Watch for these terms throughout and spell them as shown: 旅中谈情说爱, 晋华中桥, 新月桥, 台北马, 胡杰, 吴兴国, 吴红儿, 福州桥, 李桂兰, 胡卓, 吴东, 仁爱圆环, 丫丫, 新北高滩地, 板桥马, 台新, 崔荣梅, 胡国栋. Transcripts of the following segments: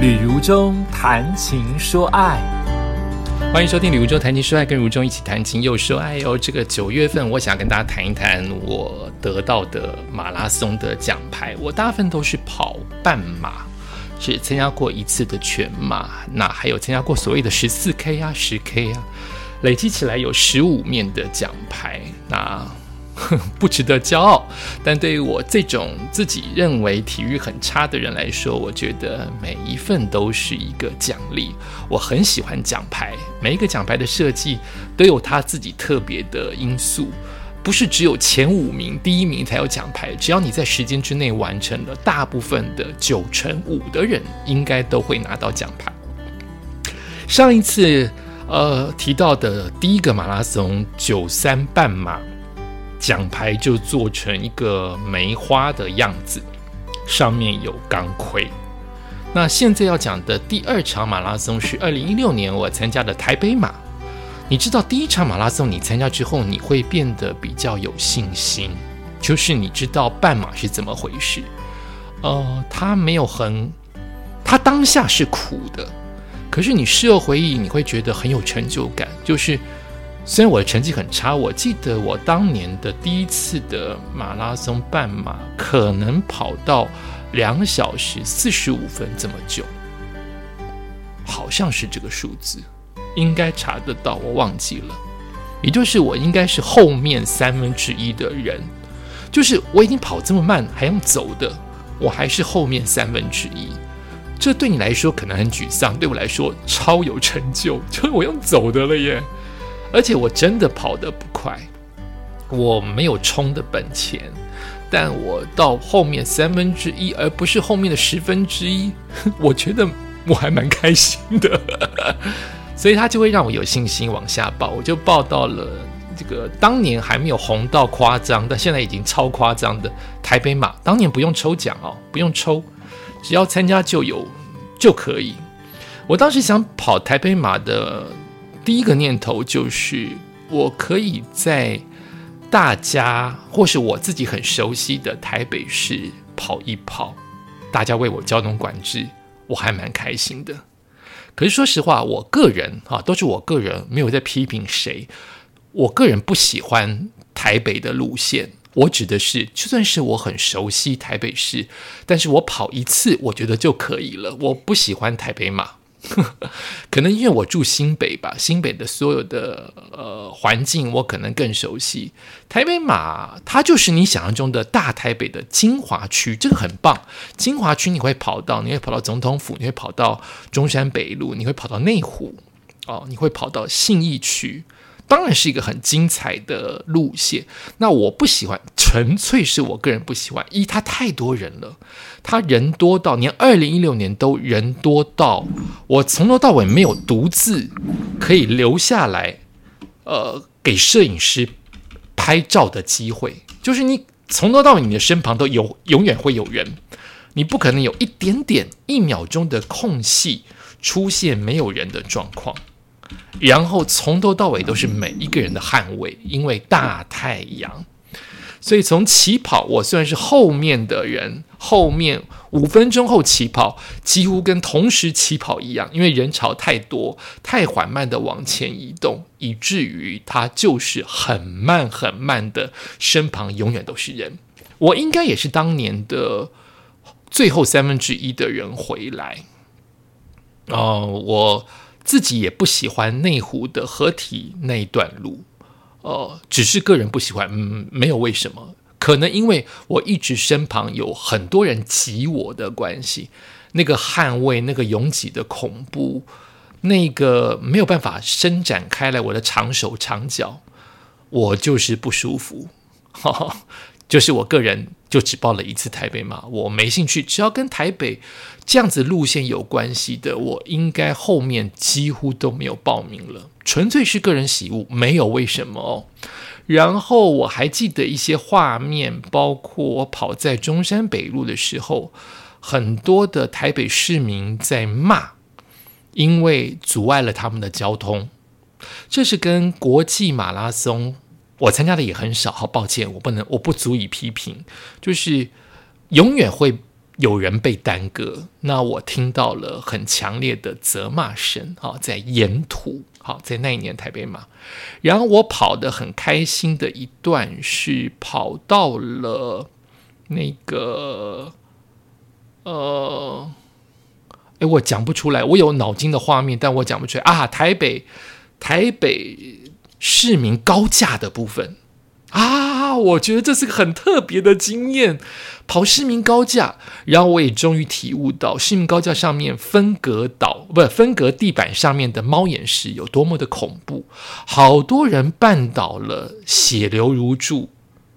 旅如中谈情说爱，欢迎收听旅如中谈情说爱，跟如中一起谈情又说爱哦。这个9月份，我想跟大家谈一谈我得到的马拉松的奖牌。我大部分都是跑半马，只参加过一次的全马，那还有参加过所谓的14K 啊、10K 啊，累积起来有15面的奖牌。那不值得骄傲，但对于我这种自己认为体育很差的人来说，我觉得每一份都是一个奖励。我很喜欢奖牌，每一个奖牌的设计都有它自己特别的因素，不是只有前5名、第1名才有奖牌。只要你在时间之内完成了，大部分的95%的人应该都会拿到奖牌。上一次提到的第一个马拉松93半马。奖牌就做成一个梅花的样子，上面有钢盔。那现在要讲的第二场马拉松是2016年我参加的台北马。你知道第一场马拉松你参加之后，你会变得比较有信心，就是你知道半马是怎么回事。它当下是苦的，可是你事后回忆，你会觉得很有成就感，就是。虽然我的成绩很差，我记得我当年的第一次的马拉松半马可能跑到2小时45分这么久，好像是这个数字，应该查得到，我忘记了。也就是我应该是后面1/3的人，就是我已经跑这么慢还用走的，我还是后面1/3。这对你来说可能很沮丧，对我来说超有成就，就是我用走的了耶。而且我真的跑得不快，我没有冲的本钱，但我到后面1/3，而不是后面的1/10，我觉得我还蛮开心的，所以它就会让我有信心往下报。我就报到了这个当年还没有红到夸张，但现在已经超夸张的台北马。当年不用抽奖哦，不用抽，只要参加就可以。我当时想跑台北马的。第一个念头就是我可以在大家或是我自己很熟悉的台北市跑一跑，大家为我交通管制，我还蛮开心的。可是说实话，我个人都是我个人，没有在批评谁。我个人不喜欢台北的路线，我指的是就算是我很熟悉台北市，但是我跑一次我觉得就可以了。我不喜欢台北马可能因为我住新北吧，新北的所有的环境我可能更熟悉。台北马它就是你想象中的大台北的精华区，这个很棒。精华区你会跑到总统府，你会跑到中山北路，你会跑到内湖哦，你会跑到信义区，当然是一个很精彩的路线。那我不喜欢，纯粹是我个人不喜欢。它太多人了，它人多到连2016年都人多到我从头到尾没有独自可以留下来给摄影师拍照的机会。就是你从头到尾你的身旁都永远会有人，你不可能有一点点1秒钟的空隙出现没有人的状况。然后从头到尾都是每一个人的捍卫，因为大太阳。所以从起跑，我虽然是后面的人，后面5分钟后起跑，几乎跟同时起跑一样，因为人潮太多，太缓慢的往前移动，以至于它就是很慢很慢的，身旁永远都是人。我应该也是当年的最后1/3的人回来。我自己也不喜欢内湖的河堤那一段路，只是个人不喜欢，没有为什么，可能因为我一直身旁有很多人挤我的关系，那个捍卫，那个拥挤的恐怖，那个没有办法伸展开来我的长手长脚，我就是不舒服，就是我个人就只报了一次台北嘛，我没兴趣。只要跟台北这样子路线有关系的，我应该后面几乎都没有报名了，纯粹是个人喜恶，没有为什么哦。然后我还记得一些画面，包括我跑在中山北路的时候，很多的台北市民在骂，因为阻碍了他们的交通。这是跟国际马拉松我参加的也很少，好抱歉，我不足以批评，就是永远会有人被耽搁，那我听到了很强烈的责骂声，在沿途，在那一年台北马，然后我跑得很开心的一段是跑到了那个我讲不出来，我有脑筋的画面但我讲不出来啊，台北市民高架的部分啊，我觉得这是个很特别的经验，跑市民高架，然后我也终于体悟到市民高架上面分隔地板上面的猫眼石有多么的恐怖，好多人绊倒了，血流如注，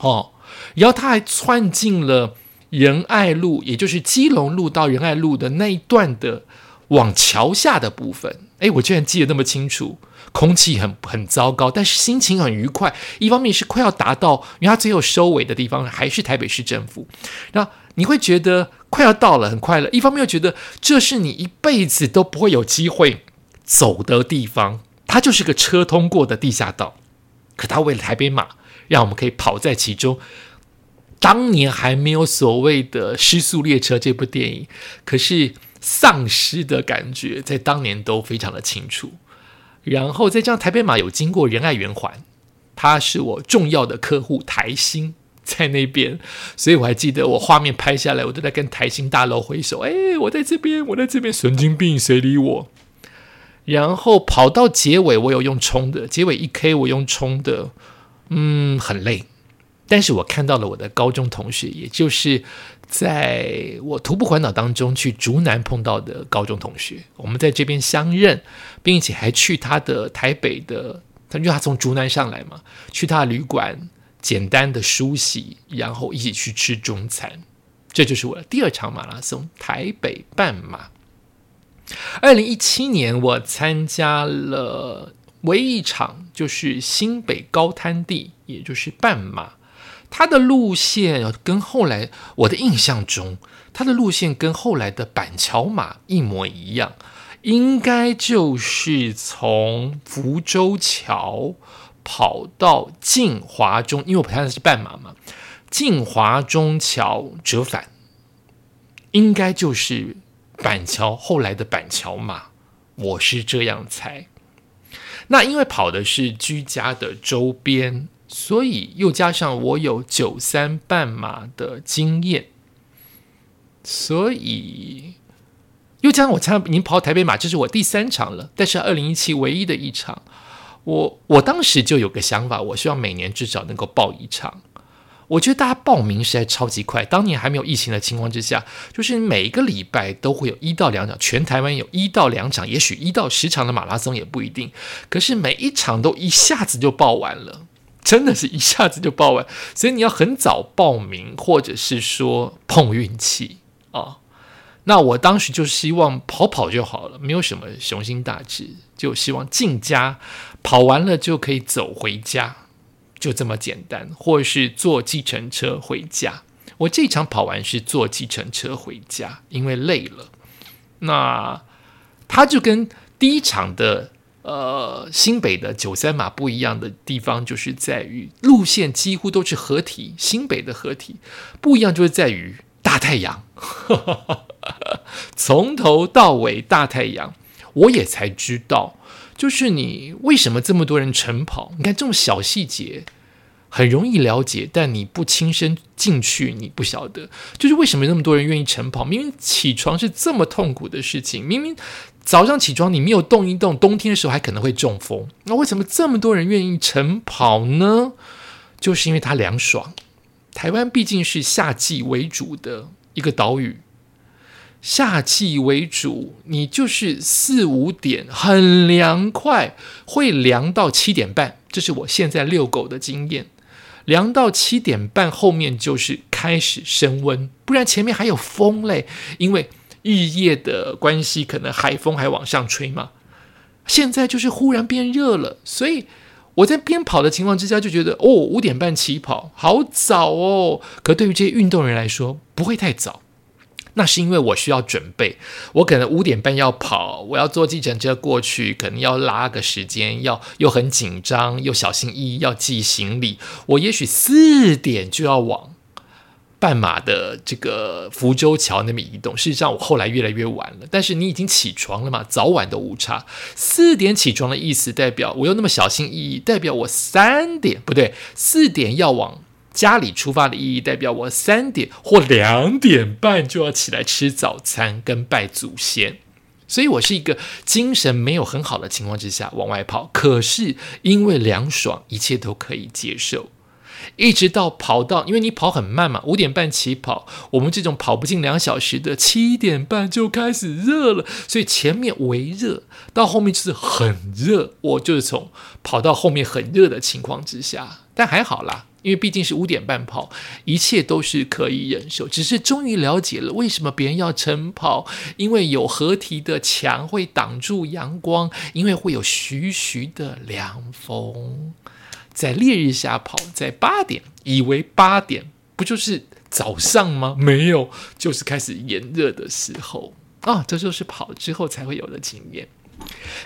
然后他还窜进了仁爱路，也就是基隆路到仁爱路的那一段的往桥下的部分，我居然记得那么清楚，空气 很糟糕，但是心情很愉快，一方面是快要达到，因为它最后收尾的地方还是台北市政府，那你会觉得快要到了，很快乐，一方面又觉得这是你一辈子都不会有机会走的地方，它就是个车通过的地下道，可它为了台北马让我们可以跑在其中，当年还没有所谓的失速列车这部电影，可是丧失的感觉在当年都非常的清楚，然后再加上台北马有经过仁爱圆环，它是我重要的客户台新在那边，所以我还记得我画面拍下来，我都在跟台新大楼挥手，我在这边，神经病谁理我，然后跑到结尾我有用冲的，结尾 1K 我用冲的，很累，但是我看到了我的高中同学，也就是在我徒步环岛当中去竹南碰到的高中同学，我们在这边相认，并且还去他的台北的，因为他从竹南上来嘛，去他的旅馆简单的梳洗，然后一起去吃中餐，这就是我的第二场马拉松，台北半马。2017年我参加了唯一一场，就是新北高滩地，也就是半马，它的路线跟后来我的印象中，它的路线跟后来的板桥马一模一样，应该就是从福州桥跑到晋华中，因为我看的是半马嘛，晋华中桥折返，应该就是板桥后来的板桥马，我是这样猜。那因为跑的是居家的周边，所以又加上我有93半马的经验，所以又加上我已经跑台北马，这是我第3场了，但是2017唯一的一场，我当时就有个想法，我希望每年至少能够报一场，我觉得大家报名实在超级快，当年还没有疫情的情况之下，就是每个礼拜都会有1到2场，全台湾有1到2场，也许1到10场的马拉松也不一定，可是每一场都一下子就报完了，真的是一下子就报完，所以你要很早报名，或者是说碰运气，那我当时就希望跑就好了，没有什么雄心大志，就希望进家跑完了就可以走回家，就这么简单，或是坐计程车回家，我这一场跑完是坐计程车回家，因为累了，那它就跟第一场的新北的93马不一样的地方，就是在于路线几乎都是合体，新北的合体不一样就是在于大太阳从头到尾大太阳，我也才知道就是你为什么这么多人晨跑，你看这种小细节很容易了解，但你不亲身进去你不晓得，就是为什么那么多人愿意晨跑，明明起床是这么痛苦的事情，明明早上起床你没有动一动，冬天的时候还可能会中风，那为什么这么多人愿意晨跑呢？就是因为它凉爽，台湾毕竟是夏季为主的一个岛屿，夏季为主，你就是4、5点很凉快，会凉到7点半，这是我现在遛狗的经验，凉到7点半后面就是开始升温，不然前面还有风嘞，因为日夜的关系可能海风还往上吹嘛，现在就是忽然变热了，所以我在边跑的情况之下就觉得5点半起跑好早哦，可对于这些运动人来说不会太早，那是因为我需要准备，我可能5点半要跑，我要坐计程车过去，可能要拉个时间，要又很紧张又小心翼翼要寄行李，我也许4点就要往半马的这个福州桥那边移动。事实上我后来越来越晚了，但是你已经起床了嘛，早晚都无差。4点起床的意思代表我又那么小心翼翼，代表我4点要往家里出发的意义，代表我3点或2点半就要起来吃早餐跟拜祖先。所以我是一个精神没有很好的情况之下往外跑，可是因为凉爽，一切都可以接受。一直到跑到，因为你跑很慢嘛，5点半起跑，我们这种跑不进2小时的7点半就开始热了，所以前面微热，到后面就是很热，我就是从跑到后面很热的情况之下，但还好啦，因为毕竟是5点半跑，一切都是可以忍受。只是终于了解了为什么别人要晨跑，因为有合体的墙会挡住阳光，因为会有徐徐的凉风。在烈日下跑，在8点，以为8点不就是早上吗？没有，就是开始炎热的时候啊，这就是跑之后才会有的经验。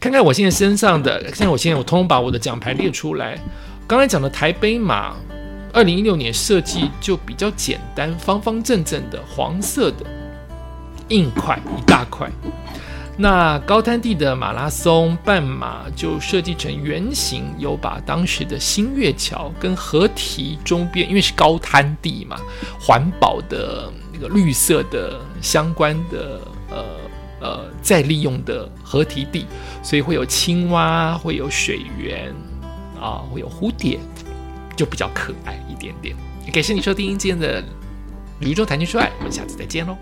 看看我现在身上的，我通通把我的奖牌列出来。刚才讲的台北马2016年设计就比较简单，方方正正的黄色的硬块一大块。那高滩地的马拉松半马就设计成圆形，有把当时的新月桥跟河堤中边，因为是高滩地嘛，环保的那个绿色的相关的再利用的河堤地，所以会有青蛙，会有水源啊，会有蝴蝶，就比较可爱一点点。感谢你收听今天的《旅中谈情说爱》，我们下次再见喽。